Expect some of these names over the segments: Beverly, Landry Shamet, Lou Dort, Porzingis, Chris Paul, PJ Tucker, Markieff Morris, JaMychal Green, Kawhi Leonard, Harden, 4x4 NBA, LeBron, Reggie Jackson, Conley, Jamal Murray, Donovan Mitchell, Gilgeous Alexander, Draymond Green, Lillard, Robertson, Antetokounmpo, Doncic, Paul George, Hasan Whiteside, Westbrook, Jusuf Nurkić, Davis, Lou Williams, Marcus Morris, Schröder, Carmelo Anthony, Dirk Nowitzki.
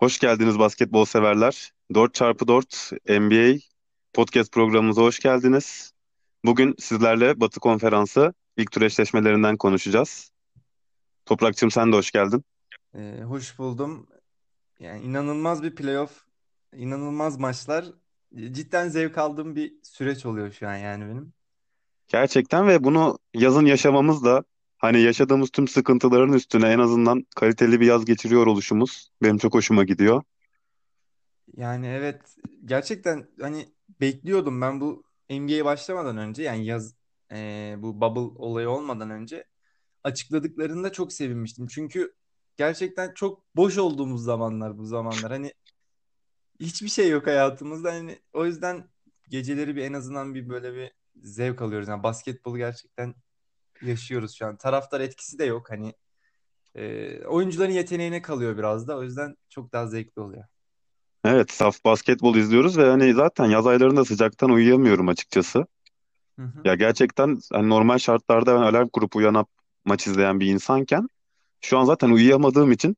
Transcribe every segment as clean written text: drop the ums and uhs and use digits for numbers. Hoş geldiniz basketbol severler. 4x4 NBA podcast programımıza hoş geldiniz. Bugün sizlerle Batı Konferansı ilk tur eşleşmelerinden konuşacağız. Toprakçığım sen de hoş geldin. Hoş buldum. Yani inanılmaz bir playoff, inanılmaz maçlar. Cidden zevk aldığım bir süreç oluyor şu an yani benim. Gerçekten ve bunu yazın yaşamamız da hani yaşadığımız tüm sıkıntıların üstüne en azından kaliteli bir yaz geçiriyor oluşumuz benim çok hoşuma gidiyor. Yani evet gerçekten hani bekliyordum ben bu NBA'ye başlamadan önce yani yaz bu bubble olayı olmadan önce açıkladıklarında çok sevinmiştim. Çünkü gerçekten çok boş olduğumuz zamanlar bu zamanlar hani hiçbir şey yok hayatımızda hani o yüzden geceleri bir en azından bir böyle bir zevk alıyoruz. Yani basketbolu gerçekten yaşıyoruz şu an. Taraftar etkisi de yok. Hani oyuncuların yeteneğine kalıyor biraz da. O yüzden çok daha zevkli oluyor. Evet, saf basketbol izliyoruz ve hani zaten yaz aylarında sıcaktan uyuyamıyorum açıkçası. Hı. Ya gerçekten hani normal şartlarda ben alarm kurup uyanıp maç izleyen bir insanken şu an zaten uyuyamadığım için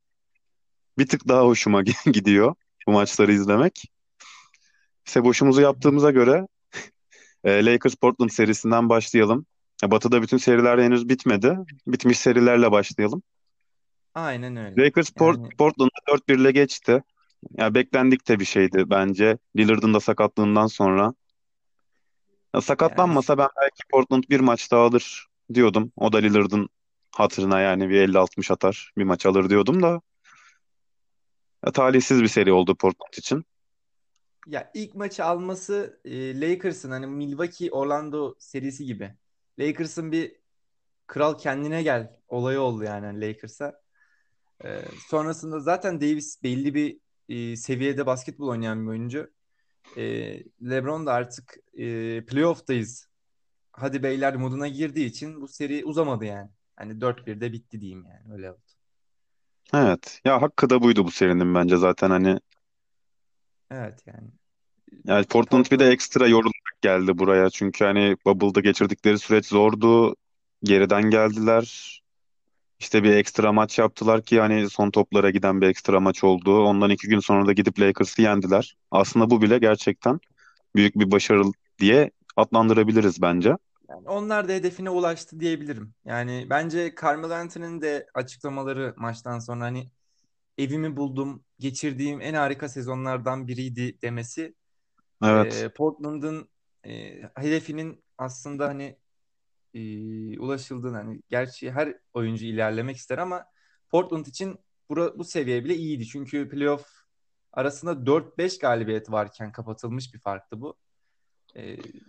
bir tık daha hoşuma gidiyor bu maçları izlemek. İşte boşumuzu yaptığımıza göre Lakers-Portland serisinden başlayalım. Batı'da bütün seriler henüz bitmedi. Bitmiş serilerle başlayalım. Aynen öyle. Lakers Portland'a 4-1 ile geçti. Yani beklendik de bir şeydi bence. Lillard'ın da sakatlığından sonra. Ya sakatlanmasa ben belki Portland bir maç daha alır diyordum. O da Lillard'ın hatırına yani bir 50-60 atar bir maç alır diyordum da. Ya talihsiz bir seri oldu Portland için. Ya ilk maçı alması Lakers'ın hani Milwaukee-Orlando serisi gibi. Lakers'ın bir kral kendine gel olayı oldu yani Lakers'a. Sonrasında zaten Davis belli bir seviyede basketbol oynayan bir oyuncu. LeBron da artık playoff'tayız. Hadi beyler moduna girdiği için bu seri uzamadı yani. Hani 4-1'de bitti diyeyim yani öyle oldu. Evet. Ya hakkı da buydu bu serinin bence zaten hani. Evet yani. Yani Portland bir de ekstra yorularak geldi buraya. Çünkü hani Bubble'da geçirdikleri süreç zordu. Geriden geldiler. İşte bir ekstra maç yaptılar ki hani son toplara giden bir ekstra maç oldu. Ondan 2 gün sonra da gidip Lakers'ı yendiler. Aslında bu bile gerçekten büyük bir başarı diye adlandırabiliriz bence. Yani onlar da hedefine ulaştı diyebilirim. Yani bence Carmelo Anthony'nin de açıklamaları maçtan sonra hani evimi buldum, geçirdiğim en harika sezonlardan biriydi demesi. Evet. Portland'ın hedefinin aslında hani ulaşıldığını hani gerçi her oyuncu ilerlemek ister ama Portland için bu seviye bile iyiydi. Çünkü playoff arasında 4-5 galibiyet varken kapatılmış bir farktı bu.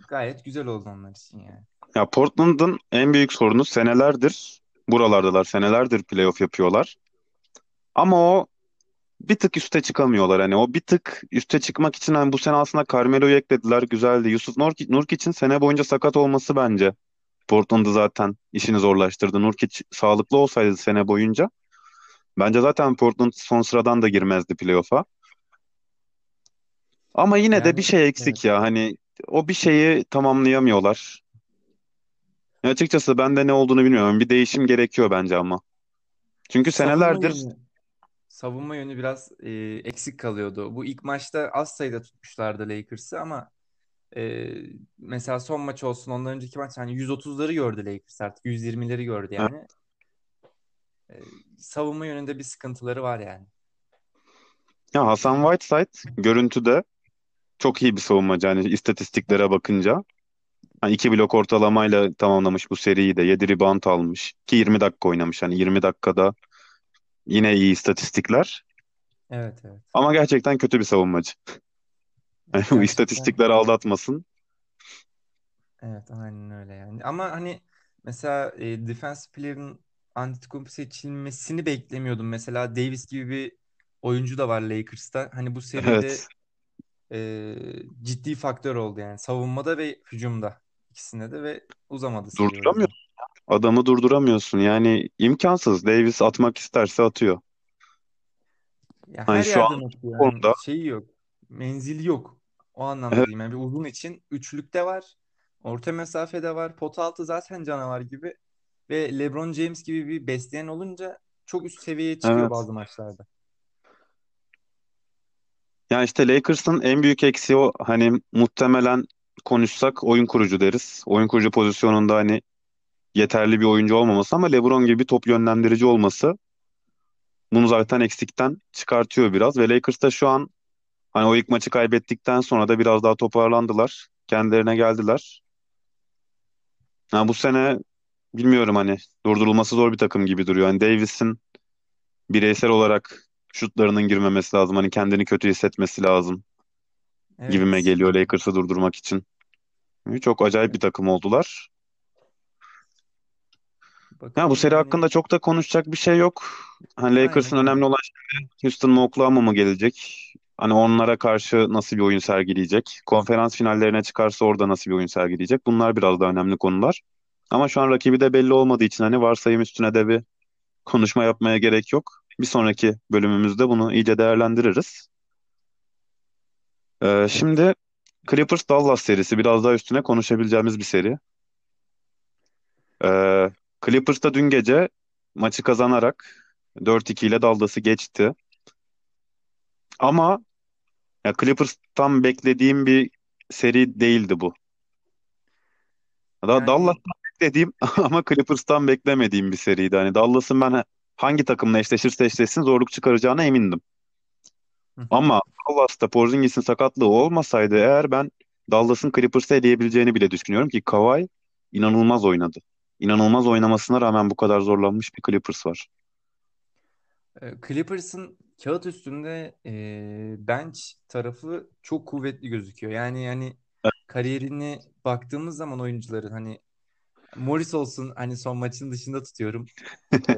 Gayet güzel oldu onlar için yani. Ya Portland'ın en büyük sorunu senelerdir buralardalar. Senelerdir playoff yapıyorlar. Ama o bir tık üste çıkamıyorlar. Hani o bir tık üste çıkmak için hani bu sene aslında Carmelo'yu eklediler. Güzeldi. Jusuf Nurkić'in sene boyunca sakat olması bence Portland'ı zaten işini zorlaştırdı. Nurkić sağlıklı olsaydı sene boyunca bence zaten Portland son sıradan da girmezdi playoff'a. Ama yine yani, de bir şey eksik evet. Ya. Hani o bir şeyi tamamlayamıyorlar. Ya açıkçası ben de ne olduğunu bilmiyorum. Bir değişim gerekiyor bence ama. Çünkü senelerdir savunma yönü biraz eksik kalıyordu. Bu ilk maçta az sayıda tutmuşlardı Lakers'ı ama mesela son maç olsun ondan önceki maç hani 130'ları gördü Lakers artık. 120'leri gördü yani. Evet. Savunma yönünde bir sıkıntıları var yani. Ya Hasan Whiteside görüntüde çok iyi bir savunmacı. Yani istatistiklere bakınca. Hani 2 blok ortalamayla tamamlamış bu seriyi de. 7 rebound almış. Ki 20 dakika oynamış. Hani 20 dakikada yine iyi istatistikler. Evet. Ama gerçekten kötü bir savunmacı. Yani bu istatistikler aldatmasın. Evet aynen öyle yani. Ama hani mesela defense player'ın Antetokounmpo seçilmesini beklemiyordum. Mesela Davis gibi bir oyuncu da var Lakers'ta. Hani bu seride evet. Ciddi faktör oldu yani. Savunmada ve hücumda. İkisinde de ve uzamadı. Durduramıyorsun. Adamı durduramıyorsun. Yani imkansız. Davis atmak isterse atıyor. Ya hani her şu yerden atıyor. Yani şeyi yok. Menzili yok. O anlamda evet. Diyeyim. Yani bir uzun için üçlükte var. Orta mesafede var. Pot altı zaten canavar gibi. Ve LeBron James gibi bir besleyen olunca çok üst seviyeye çıkıyor evet. Bazı maçlarda. Yani işte Lakers'ın en büyük eksiği o, hani muhtemelen konuşsak oyun kurucu deriz. Oyun kurucu pozisyonunda hani yeterli bir oyuncu olmaması ama LeBron gibi top yönlendirici olması bunu zaten eksikten çıkartıyor biraz ve Lakers'ta şu an hani o ilk maçı kaybettikten sonra da biraz daha toparlandılar. Kendilerine geldiler. Yani bu sene bilmiyorum, hani durdurulması zor bir takım gibi duruyor. Hani Davis'in bireysel olarak şutlarının girmemesi lazım. Hani kendini kötü hissetmesi lazım gibime Evet. geliyor Lakers'ı durdurmak için. Çok acayip bir takım oldular. Ya bu Bakalım seri yani hakkında çok da konuşacak bir şey yok. Hani Lakers'ın aynen önemli öyle. olan Houston mı Oklahoma mı gelecek? Hani onlara karşı nasıl bir oyun sergileyecek? Konferans finallerine çıkarsa orada nasıl bir oyun sergileyecek? Bunlar biraz daha önemli konular. Ama şu an rakibi de belli olmadığı için hani varsayım üstüne de bir konuşma yapmaya gerek yok. Bir sonraki bölümümüzde bunu iyice değerlendiririz. Şimdi Clippers Dallas serisi biraz daha üstüne konuşabileceğimiz bir seri. Ee, Clippers da dün gece maçı kazanarak 4-2 ile Dallas'ı geçti. Ama ya Clippers'tan beklediğim bir seri değildi bu. Yani Dallas'tan beklediğim ama Clippers'tan beklemediğim bir seriydi. Hani Dallas'ın ben hangi takımla eşleşirse eşleşsin zorluk çıkaracağına emindim. hı. Ama Dallas'ta Porzingis'in sakatlığı olmasaydı eğer ben Dallas'ın Clippers'ı eleyebileceğini bile düşünüyorum ki Kawhi inanılmaz oynadı. İnanılmaz oynamasına rağmen bu kadar zorlanmış bir Clippers var. Clippers'ın kağıt üstünde bench tarafı çok kuvvetli gözüküyor. Yani kariyerini baktığımız zaman oyuncuların hani Morris olsun, hani son maçın dışında tutuyorum. Ee,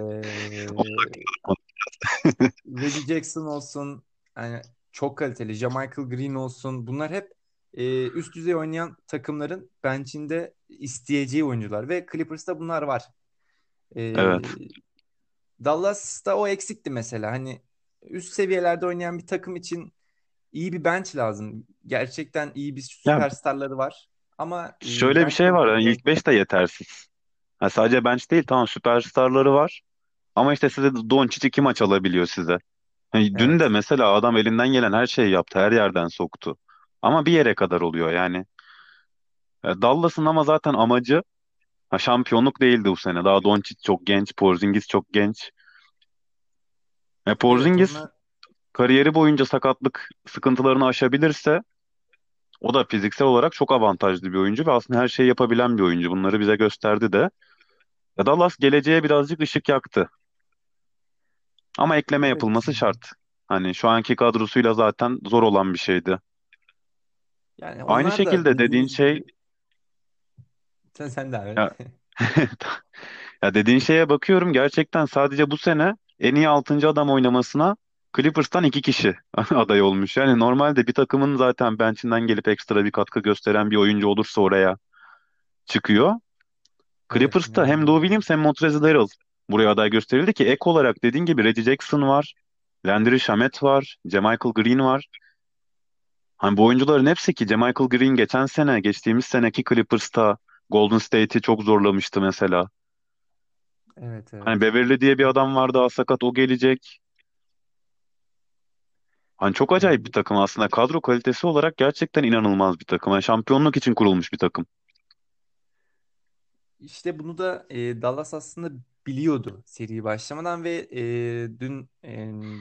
Reggie Jackson olsun, yani çok kaliteli. JaMychal Green olsun. Bunlar hep üst düzey oynayan takımların bench'inde isteyeceği oyuncular ve Clippers'ta bunlar var. Evet. E, Dallas'ta o eksikti mesela. Hani üst seviyelerde oynayan bir takım için iyi bir bench lazım. Gerçekten iyi bir Yani süperstarları var. Ama şöyle bir şey bench'leri var. Yani ilk kuvvetli. 5 de yetersiz. Ha, sadece bench değil, tamam, süperstarları var. Ama işte size Doncic 2 maç alabiliyor size. Hani dün de Evet. mesela adam elinden gelen her şeyi yaptı. Her yerden soktu. Ama bir yere kadar oluyor yani. Dallas'ın ama zaten amacı şampiyonluk değildi bu sene. Daha Doncic çok genç, Porzingis çok genç. Evet, Porzingis onlar kariyeri boyunca sakatlık sıkıntılarını aşabilirse o da fiziksel olarak çok avantajlı bir oyuncu ve aslında her şeyi yapabilen bir oyuncu. Bunları bize gösterdi de. Dallas geleceğe birazcık ışık yaktı. Ama ekleme evet. yapılması şart. Hani şu anki kadrosuyla zaten zor olan bir şeydi. Yani Aynı onlar da şekilde dediğin dediğimiz şey gibi sen de abi. ya, ya dediğin şeye bakıyorum, gerçekten sadece bu sene en iyi 6. adam oynamasına Clippers'tan 2 kişi aday olmuş. Yani normalde bir takımın zaten bench'inden gelip ekstra bir katkı gösteren bir oyuncu olursa oraya çıkıyor. Evet Clippers'ta hem yani. Lou Williams hem Montrezl Harrell buraya aday gösterildi ki ek olarak dediğin gibi Reggie Jackson var, Landry Shamet var, JaMychal Green var. Hani bu oyuncuların hepsi ki JaMychal Green geçtiğimiz seneki Clippers'ta Golden State'i çok zorlamıştı mesela. Evet Hani evet. Beverly diye bir adam var daha sakat, o gelecek. Hani çok acayip bir Yani takım aslında. Kadro kalitesi olarak gerçekten inanılmaz bir takım. Yani şampiyonluk için kurulmuş bir takım. İşte bunu da Dallas aslında biliyordu seri başlamadan ve dün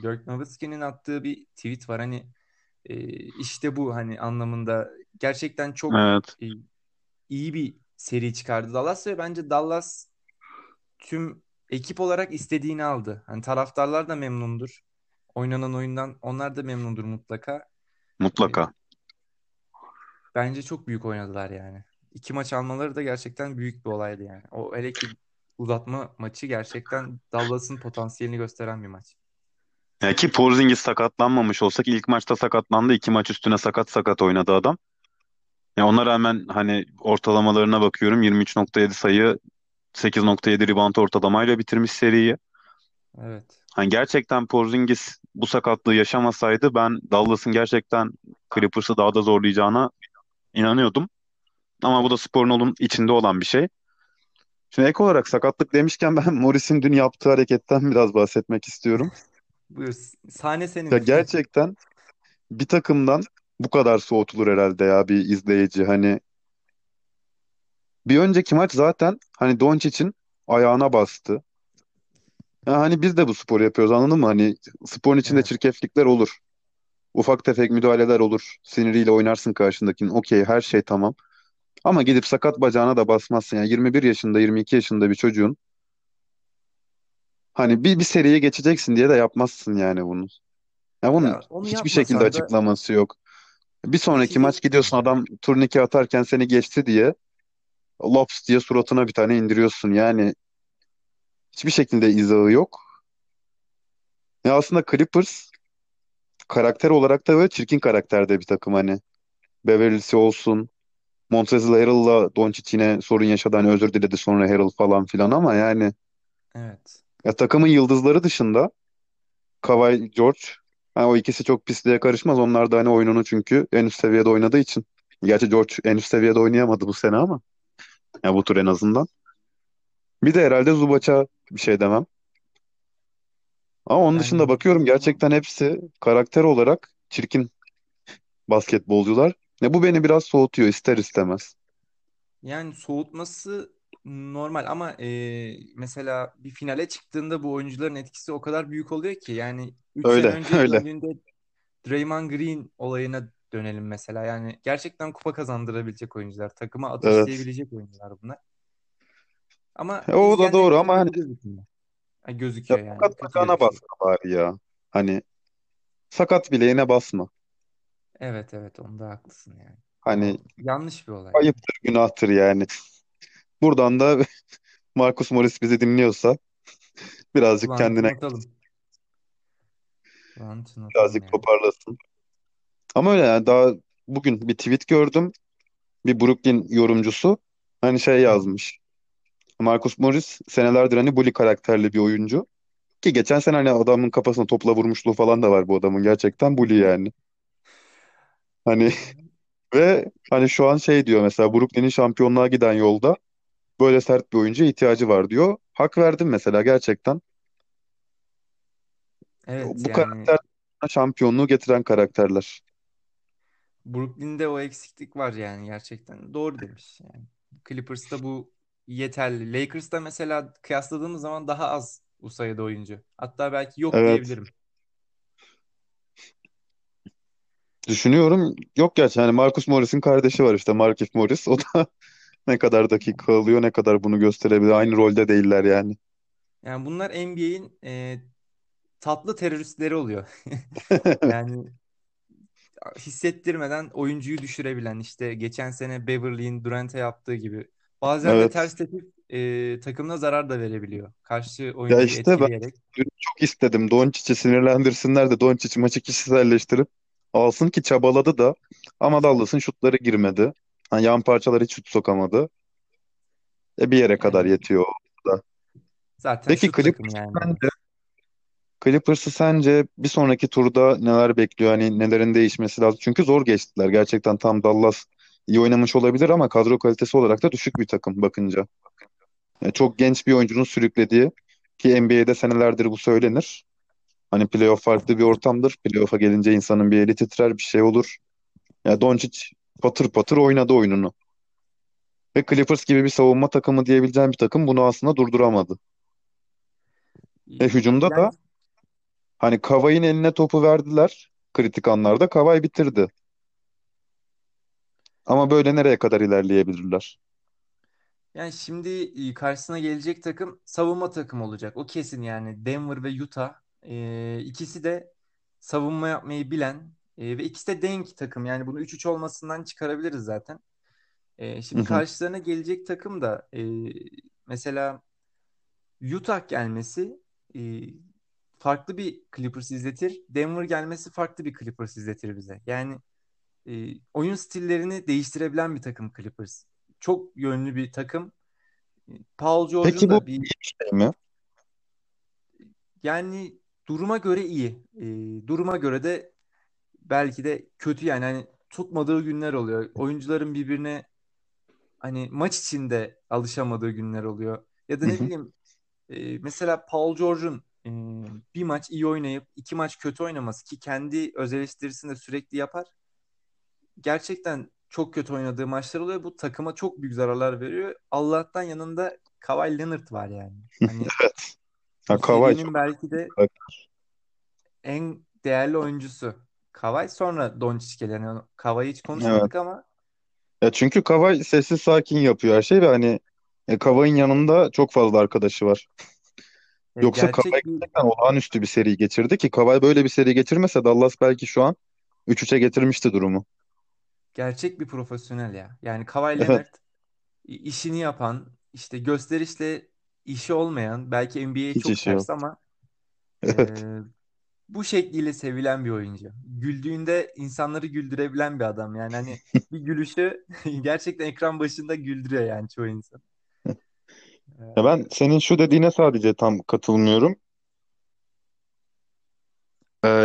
Dirk Nowitzki'nin attığı bir tweet var, hani işte bu hani anlamında gerçekten çok Evet. e, iyi bir seri çıkardı Dallas ve bence Dallas tüm ekip olarak istediğini aldı. Hani taraftarlar da memnundur. Oynanan oyundan onlar da memnundur mutlaka. E, Mutlaka. Bence çok büyük oynadılar yani. 2 maç almaları da gerçekten büyük bir olaydı yani. O hele ki uzatma maçı gerçekten Dallas'ın potansiyelini gösteren bir maç. Ya ki Porzingis sakatlanmamış olsak ilk maçta sakatlandı. 2 maç üstüne sakat sakat oynadı adam. Ya ona rağmen hani ortalamalarına bakıyorum. 23,7 sayı, 8,7 rebound ortalamayla bitirmiş seriyi. Evet. Hani gerçekten Porzingis bu sakatlığı yaşamasaydı ben Dallas'ın gerçekten Clippers'ı daha da zorlayacağına inanıyordum. Ama bu da sporun içinde olan bir şey. Şimdi ek olarak sakatlık demişken ben Morris'in dün yaptığı hareketten biraz bahsetmek istiyorum. Buyur. Sahne Ya senindir. gerçekten Bir takımdan bu kadar soğutulur herhalde ya bir izleyici. Hani bir önceki maç zaten hani Doncic'in ayağına bastı. Ya hani biz de bu sporu yapıyoruz, anladın mı? Hani sporun içinde Evet. çirkeflikler olur. Ufak tefek müdahaleler olur. Siniriyle oynarsın karşındakinin. Okey, her şey tamam. Ama gidip sakat bacağına da basmazsın. Yani 21 yaşında, 22 yaşında bir çocuğun hani bir seriye geçeceksin diye de yapmazsın yani bunu. Ya bunun Ya onu hiçbir şekilde yapmasan da açıklaması yok. Bir sonraki maç şeyi gidiyorsun, adam turnike atarken seni geçti diye lops diye suratına bir tane indiriyorsun. Yani hiçbir şekilde izahı yok. Ya aslında Clippers karakter olarak da böyle çirkin karakterde bir takım hani. Beverly'si olsun. Montrezl Harrell'la Doncic yine sorun yaşadı. Hani özür diledi sonra Harrell falan filan ama yani evet. ya takımın yıldızları dışında Kawhi George hani o ikisi çok pisliğe karışmaz. Onlar da hani oyununu çünkü en üst seviyede oynadığı için. Gerçi George en üst seviyede oynayamadı bu sene ama ya bu tur en azından. Bir de herhalde Zubac'a bir şey demem. Ama onun dışında Yani bakıyorum gerçekten hepsi karakter olarak çirkin basketbolcular. Ya bu beni biraz soğutuyor ister istemez. yani soğutması normal ama mesela bir finale çıktığında bu oyuncuların etkisi o kadar büyük oluyor ki yani 3 sene Öyle önceye öyle. döndüğünde Draymond Green olayına dönelim mesela. Yani gerçekten kupa kazandırabilecek oyuncular, takıma Evet. ateşleyebilecek oyuncular bunlar. Ama O da izleyenlerin doğru ama hani kötülüğü gözükmüyor. Yani ya gözüküyor yani sakat kötü bacağına gözüküyor. basma bari ya. Hani sakat bileğine basma. Evet, onda haklısın yani. Hani O yanlış bir olay yani. ayıptır, günahtır yani. Buradan da Marcus Morris bizi dinliyorsa birazcık Kulağını kendine çınlatalım. Kulağını çınlatalım birazcık yani. toparlasın. Ama öyle yani daha bugün bir tweet gördüm. Bir Brooklyn yorumcusu hani şey Hı. yazmış. Marcus Morris senelerdir hani bully karakterli bir oyuncu. Ki geçen sene hani adamın kafasına topla vurmuşluğu falan da var bu adamın. Gerçekten bully yani. Hani ve hani şu an şey diyor mesela Brooklyn'in şampiyonluğa giden yolda böyle sert bir oyuncuya ihtiyacı var diyor. Hak verdim mesela gerçekten. Evet Bu yani karakter şampiyonluğu getiren karakterler. Brooklyn'de o eksiklik var yani gerçekten. Doğru demiş yani. Clippers'ta bu yeterli. Lakers'ta mesela kıyasladığımız zaman daha az bu sayıda oyuncu. Hatta belki yok Evet. diyebilirim. Düşünüyorum. Yok gerçi hani Marcus Morris'in kardeşi var işte Markieff Morris. O da ne kadar dakika alıyor, ne kadar bunu gösterebilir. Aynı rolde değiller yani. Yani bunlar NBA'in tatlı teröristleri oluyor. Yani hissettirmeden oyuncuyu düşürebilen, işte geçen sene Beverly'in Durant'e yaptığı gibi. Bazen de Evet. ters tepip takımına zarar da verebiliyor. Karşı Ya oyuncuyu işte ben etkileyerek. dün çok istedim. Doncic'i sinirlendirsinler de Doncic maçı kişiselleştirip alsın ki çabaladı da ama Dallas'ın şutları girmedi. Hani yan parçalar hiç şut sokamadı. Bir yere kadar Yani yetiyor o da. zaten Peki şut takımı yani. Clippers'ı sence bir sonraki turda neler bekliyor? Hani nelerin değişmesi lazım? Çünkü zor geçtiler. Gerçekten tam Dallas iyi oynamış olabilir ama kadro kalitesi olarak da düşük bir takım bakınca. Yani çok genç bir oyuncunun sürüklediği ki NBA'de senelerdir bu söylenir. Hani playoff farklı bir ortamdır. Playoff'a gelince insanın bir eli titrer, bir şey olur. Ya Doncic patır patır oynadı oyununu. Ve Clippers gibi bir savunma takımı diyebileceğim bir takım bunu aslında durduramadı. Hücumda da Yani hani Kavai'nin eline topu verdiler. Kritik anlarda Kavai bitirdi. Ama böyle nereye kadar ilerleyebilirler? yani şimdi karşısına gelecek takım savunma takım olacak. O kesin yani. Denver ve Utah ikisi de savunma yapmayı bilen ve ikisi de denk takım. Yani bunu 3-3 olmasından çıkarabiliriz zaten. Hı Şimdi hı. karşılarına gelecek takım da mesela Utah gelmesi e, farklı bir Clippers izletir. Denver gelmesi farklı bir Clippers izletir bize. Yani oyun stillerini değiştirebilen bir takım Clippers. Çok yönlü bir takım. Paul George'un Peki bu da iyi bir bir şey mi? yani duruma göre iyi. Duruma göre de belki de kötü yani hani tutmadığı günler oluyor. Oyuncuların birbirine hani maç içinde alışamadığı günler oluyor. Ya da Hı ne hı. bileyim mesela Paul George'un bir maç iyi oynayıp iki maç kötü oynaması ki kendi öz eleştirisini de sürekli yapar. Gerçekten çok kötü oynadığı maçlar oluyor. Bu takıma çok büyük zararlar veriyor. Allah'tan yanında Kawhi Leonard var yani. Hani evet. Ya, Kawhi belki de en değerli oyuncusu. Kawhi sonra Doncic'e yani Kawhi'yi hiç konuşmadık evet. Ama ya çünkü Kawhi sessiz sakin yapıyor her şeyi ve hani Kawhi'nin yanında çok fazla arkadaşı var. Yoksa Kawhi gerçekten olağanüstü bir seri geçirdi ki Kawhi böyle bir seri geçirmese Dallas belki şu an 3-3'e getirmişti durumu. Gerçek bir profesyonel ya. Yani Kawhi Leonard evet. İşini yapan, işte gösterişle işi olmayan, belki NBA'ye çok ters ama evet. Bu şekliyle sevilen bir oyuncu. Güldüğünde insanları güldürebilen bir adam. Yani hani bir gülüşü gerçekten ekran başında güldürüyor yani çoğu insan. Ya ben senin şu dediğine sadece tam katılmıyorum.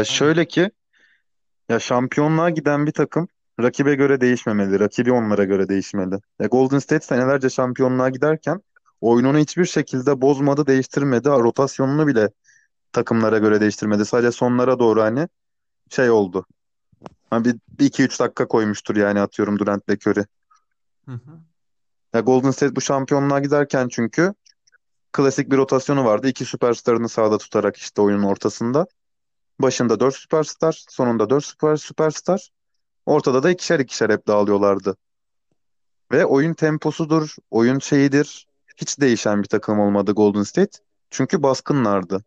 Şöyle ki ya şampiyonluğa giden bir takım rakibe göre değişmemeli. Rakibi onlara göre değişmeli. Ya Golden State senelerce şampiyonluğa giderken oyununu hiçbir şekilde bozmadı, değiştirmedi. Rotasyonunu bile takımlara göre değiştirmedi. Sadece sonlara doğru hani şey oldu. Hani bir 2-3 dakika koymuştur yani atıyorum Durant'le Curry. Hı hı. Ya Golden State bu şampiyonluğa giderken çünkü klasik bir rotasyonu vardı. İki süperstarını sahada tutarak işte oyunun ortasında. Başında 4 süperstar, sonunda 4 süperstar. Ortada da ikişer ikişer hep dağılıyorlardı. Ve oyun temposudur, oyun şeyidir. Hiç değişen bir takım olmadı Golden State. Çünkü baskınlardı.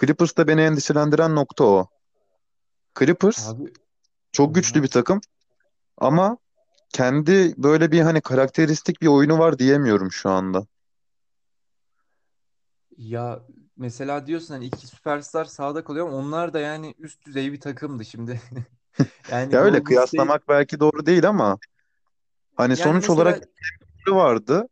Clippers'ta beni endişelendiren nokta o. Clippers abi, çok güçlü bir takım ama kendi böyle bir hani karakteristik bir oyunu var diyemiyorum şu anda. Ya mesela diyorsun hani iki süperstar sahada kalıyor ama onlar da yani üst düzey bir takımdı şimdi. Yani ya öyle kıyaslamak şey... belki doğru değil ama hani yani sonuç mesela... olarak tempoları vardı.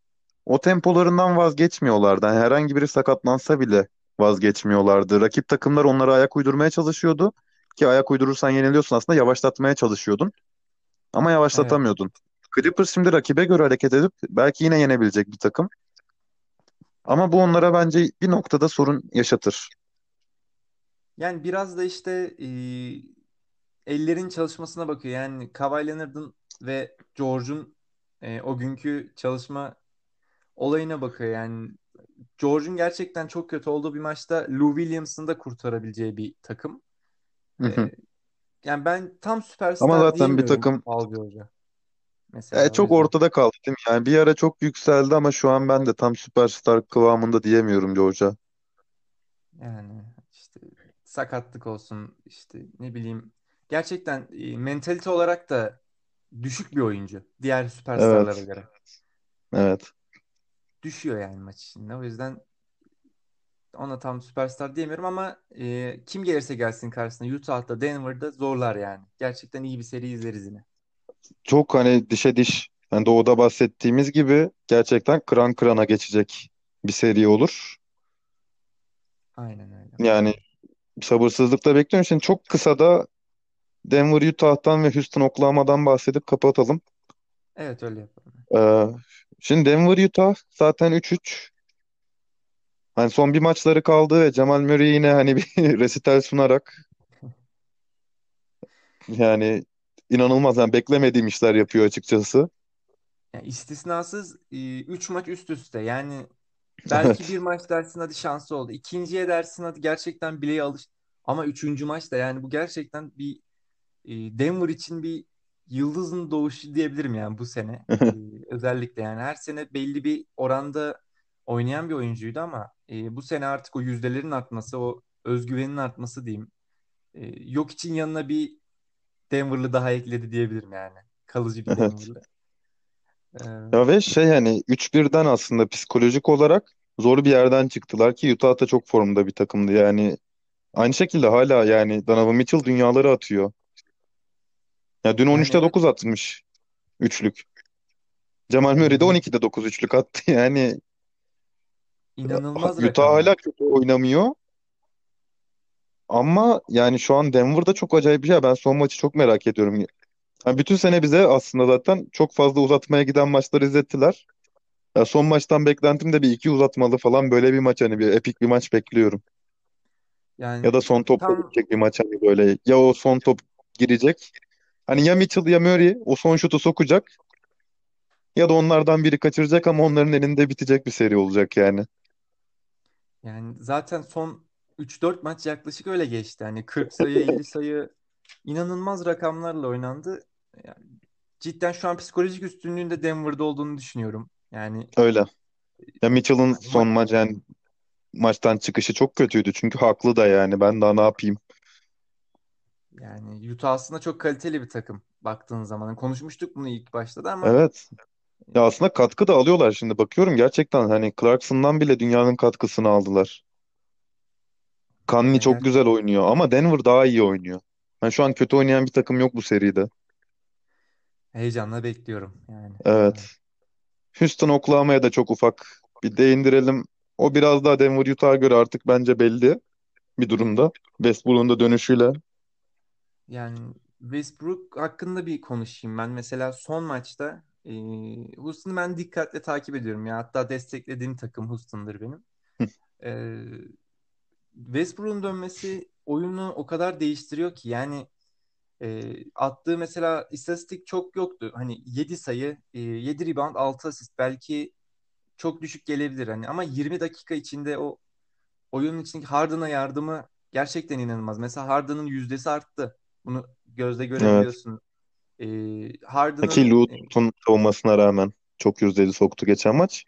O tempolarından vazgeçmiyorlardı. Yani herhangi biri sakatlansa bile vazgeçmiyorlardı. Rakip takımlar onlara ayak uydurmaya çalışıyordu. Ki ayak uydurursan yeniliyorsun aslında yavaşlatmaya çalışıyordun. Ama yavaşlatamıyordun. Evet. Clippers şimdi rakibe göre hareket edip belki yine yenebilecek bir takım. Ama bu onlara bence bir noktada sorun yaşatır. Yani biraz da işte ellerin çalışmasına bakıyor. Yani Kawhi Leonard'ın ve George'un o günkü çalışma olayına bakıyor. Yani George'un gerçekten çok kötü olduğu bir maçta Lou Williams'ın da kurtarabileceği bir takım. Yani ben tam süperstar ama zaten bir takım mesela çok öyle. Ortada kaldı değil mi? Yani bir ara çok yükseldi ama şu an ben de tam süperstar kıvamında diyemiyorum George'a. Yani işte sakatlık olsun işte ne bileyim gerçekten mentalite olarak da düşük bir oyuncu diğer süperstarlara evet. göre. Evet. Düşüyor yani maç içinde. O yüzden ona tam süperstar diyemiyorum ama kim gelirse gelsin karşısına Utah'da Denver'da zorlar yani. Gerçekten iyi bir seri izleriz yine. Çok hani dişe diş yani doğuda bahsettiğimiz gibi gerçekten kıran kırana geçecek bir seri olur. Aynen öyle. Yani sabırsızlıkla bekliyorum. Şimdi çok kısa da Denver Utah'tan ve Houston Oklahoma'dan bahsedip kapatalım. Evet öyle yapalım. Şimdi Denver Utah zaten 3-3. Hani son bir maçları kaldı ve Jamal Murray yine hani bir resital sunarak yani inanılmaz yani beklemediğim işler yapıyor açıkçası. Yani istisnasız 3 maç üst üste yani belki evet. Bir maç dersin hadi şansı oldu. İkinciye dersin hadi gerçekten bileğe alıştı. Ama 3. maçta yani bu gerçekten bir Denver için bir yıldızın doğuşu diyebilirim yani bu sene. Özellikle yani her sene belli bir oranda oynayan bir oyuncuydu ama bu sene artık o yüzdelerin artması, o özgüvenin artması diyeyim. Yok için yanına bir Denver'lı daha ekledi diyebilirim yani. Kalıcı bir evet. Denver'lı. Ya ve şey hani 3-1'den aslında psikolojik olarak zor bir yerden çıktılar ki Utah da çok formda bir takımdı yani. Aynı şekilde hala yani Donovan Mitchell dünyaları atıyor. Ya dün 13'te yani, 9 atmış üçlük. Jamal Murray de 12'de 9 üçlük attı yani. İnanılmaz Utah rakam. Hala kötü oynamıyor. Ama yani şu an Denver'da çok acayip bir şey. Ben son maçı çok merak ediyorum. Yani bütün sene bize aslında zaten çok fazla uzatmaya giden maçları izlettiler. Ya son maçtan beklentim de bir 2 uzatmalı falan böyle bir maç hani bir epik bir maç bekliyorum. Yani Ya da son topla tam bitecek bir maç, hani böyle. Ya o son top girecek. Hani ya Mitchell ya Murray o son şutu sokacak ya da onlardan biri kaçıracak ama onların elinde bitecek bir seri olacak yani. yani zaten son 3-4 maç yaklaşık öyle geçti. Hani 40 sayı, 50 sayı inanılmaz rakamlarla oynandı. Yani cidden şu an psikolojik üstünlüğün de Denver'da olduğunu düşünüyorum. Yani Öyle. Ya Mitchell'ın son ma- maç, yani maçtan çıkışı çok kötüydü. Çünkü haklı da yani, ben daha ne yapayım? yani Utah aslında çok kaliteli bir takım baktığın zaman. Konuşmuştuk bunu ilk başta da ama Evet. Ya aslında katkı da alıyorlar şimdi, bakıyorum gerçekten, hani Clarkson'dan bile dünyanın katkısını aldılar. Conley yani çok güzel oynuyor ama Denver daha iyi oynuyor. Ben şu an kötü oynayan bir takım yok bu seride. heyecanla bekliyorum yani. Evet. Houston Oklahoma'ya da çok ufak bir değindirelim. O biraz daha Denver Utah'a göre artık bence belli bir durumda. Westbrook'un da dönüşüyle. Yani Westbrook hakkında bir konuşayım ben. Mesela son maçta Houston'ı ben dikkatle takip ediyorum ya. Hatta desteklediğim takım Houston'dır benim. E, Westbrook'un dönmesi oyunu o kadar değiştiriyor ki yani attığı mesela istatistik çok yoktu. Hani 7 sayı, 7 rebound, 6 asist belki çok düşük gelebilir hani ama 20 dakika içinde o oyunun içindeki Harden'a yardımı gerçekten inanılmaz. Mesela Harden'ın yüzdesi arttı. Bunu gözle Evet. görebiliyorsun. Ki Harden'ın Luton savunmasına rağmen çok yüzdeli soktu geçen maç.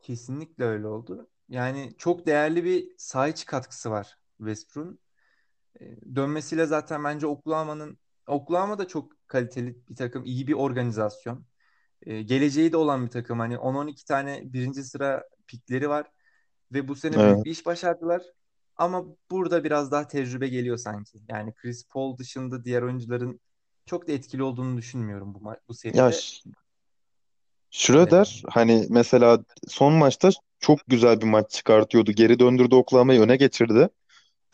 kesinlikle öyle oldu. Yani çok değerli bir saha içi katkısı var Westbrook'un. Dönmesiyle zaten bence Oklahoma da çok kaliteli bir takım, iyi bir organizasyon. Geleceği de olan bir takım. Hani 10-12 tane birinci sıra pikleri var ve bu sene büyük Evet. bir iş başardılar. Ama burada biraz daha tecrübe geliyor sanki. Yani Chris Paul dışında diğer oyuncuların çok da etkili olduğunu düşünmüyorum bu Ya seride. Schröder hani mesela son maçta çok güzel bir maç çıkartıyordu. Geri döndürdü Oklahoma'yı, öne geçirdi.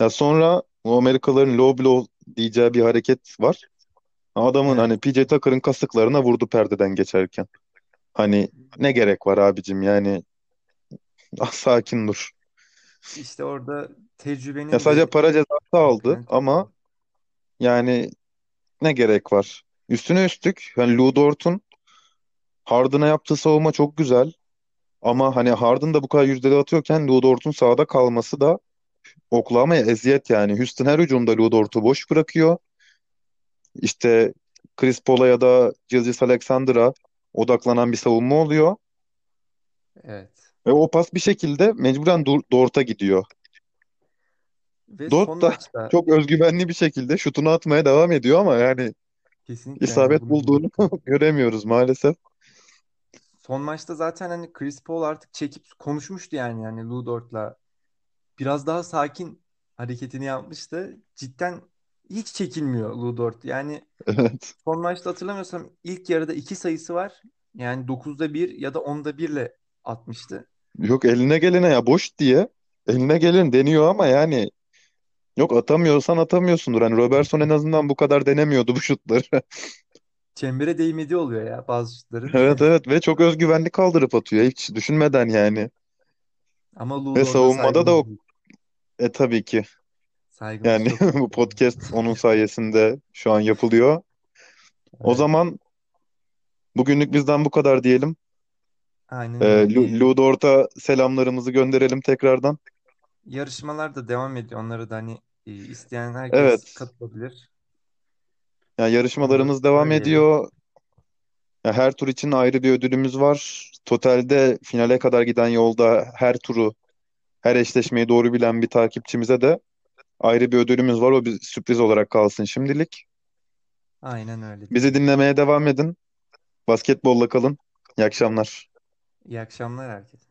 Ya sonra o Amerikalıların low blow diyeceği bir hareket var. Adamın hani Evet. PJ Tucker'ın kasıklarına vurdu perdeden geçerken. Hani ne gerek var abicim yani, ah, sakin dur. İşte orada Ya tecrübenin sadece ve para cezası aldı hakikaten çok ama yani ne gerek var? Üstüne üstlük hani Lou Dort'un Harden'a yaptığı savunma çok güzel. Ama hani Harden da bu kadar yüzdeli atıyorken Lou Dort'un sahada kalması da Oklahoma'ya eziyet yani. Houston her hücumda Lou Dort'u boş bırakıyor. İşte Chris Paul'a ya da Gilgeous Alexander'a odaklanan bir savunma oluyor. evet. Ve o pas bir şekilde mecburen Dort'a gidiyor. Ve son Dort da maçta çok özgüvenli bir şekilde şutunu atmaya devam ediyor ama yani kesinlikle yani isabet bunu bulduğunu unutmayın. göremiyoruz maalesef. Son maçta zaten hani Chris Paul artık çekip konuşmuştu yani Lou Dort'la. Biraz daha sakin hareketini yapmıştı. Cidden hiç çekinmiyor Lou Dort. Yani Evet. son maçta hatırlamıyorsam ilk yarıda 2 sayısı var. Yani 9'da 1 ya da 10'da 1'le atmıştı. Yok, eline gelene ya boş diye eline gelin deniyor ama yani yok, atamıyorsan atamıyorsundur. Hani Robertson en azından bu kadar denemiyordu bu şutları. Çembere değmediği oluyor ya bazı şutların. Evet, ve çok özgüvenli kaldırıp atıyor hiç düşünmeden yani. Ama Lou Ve Dort'a savunmada da saygımız büyük. Tabii ki Saygımız yani çok bu büyük. podcast onun sayesinde şu an yapılıyor. O Evet. zaman bugünlük bizden bu kadar diyelim. Aynen öyle diyelim. Lou Dort'a selamlarımızı gönderelim tekrardan. Yarışmalar da devam ediyor. Onlara da hani isteyen herkes Evet. katılabilir. Yani Onu da yarışmalarımız devam söyleyelim. ediyor. Ya her tur için ayrı bir ödülümüz var. Totalde finale kadar giden yolda her eşleşmeyi doğru bilen bir takipçimize de ayrı bir ödülümüz var. O bir sürpriz olarak kalsın şimdilik. Aynen öyle Bizi diyelim. dinlemeye devam edin. Basketbolla kalın. İyi akşamlar. İyi akşamlar herkese.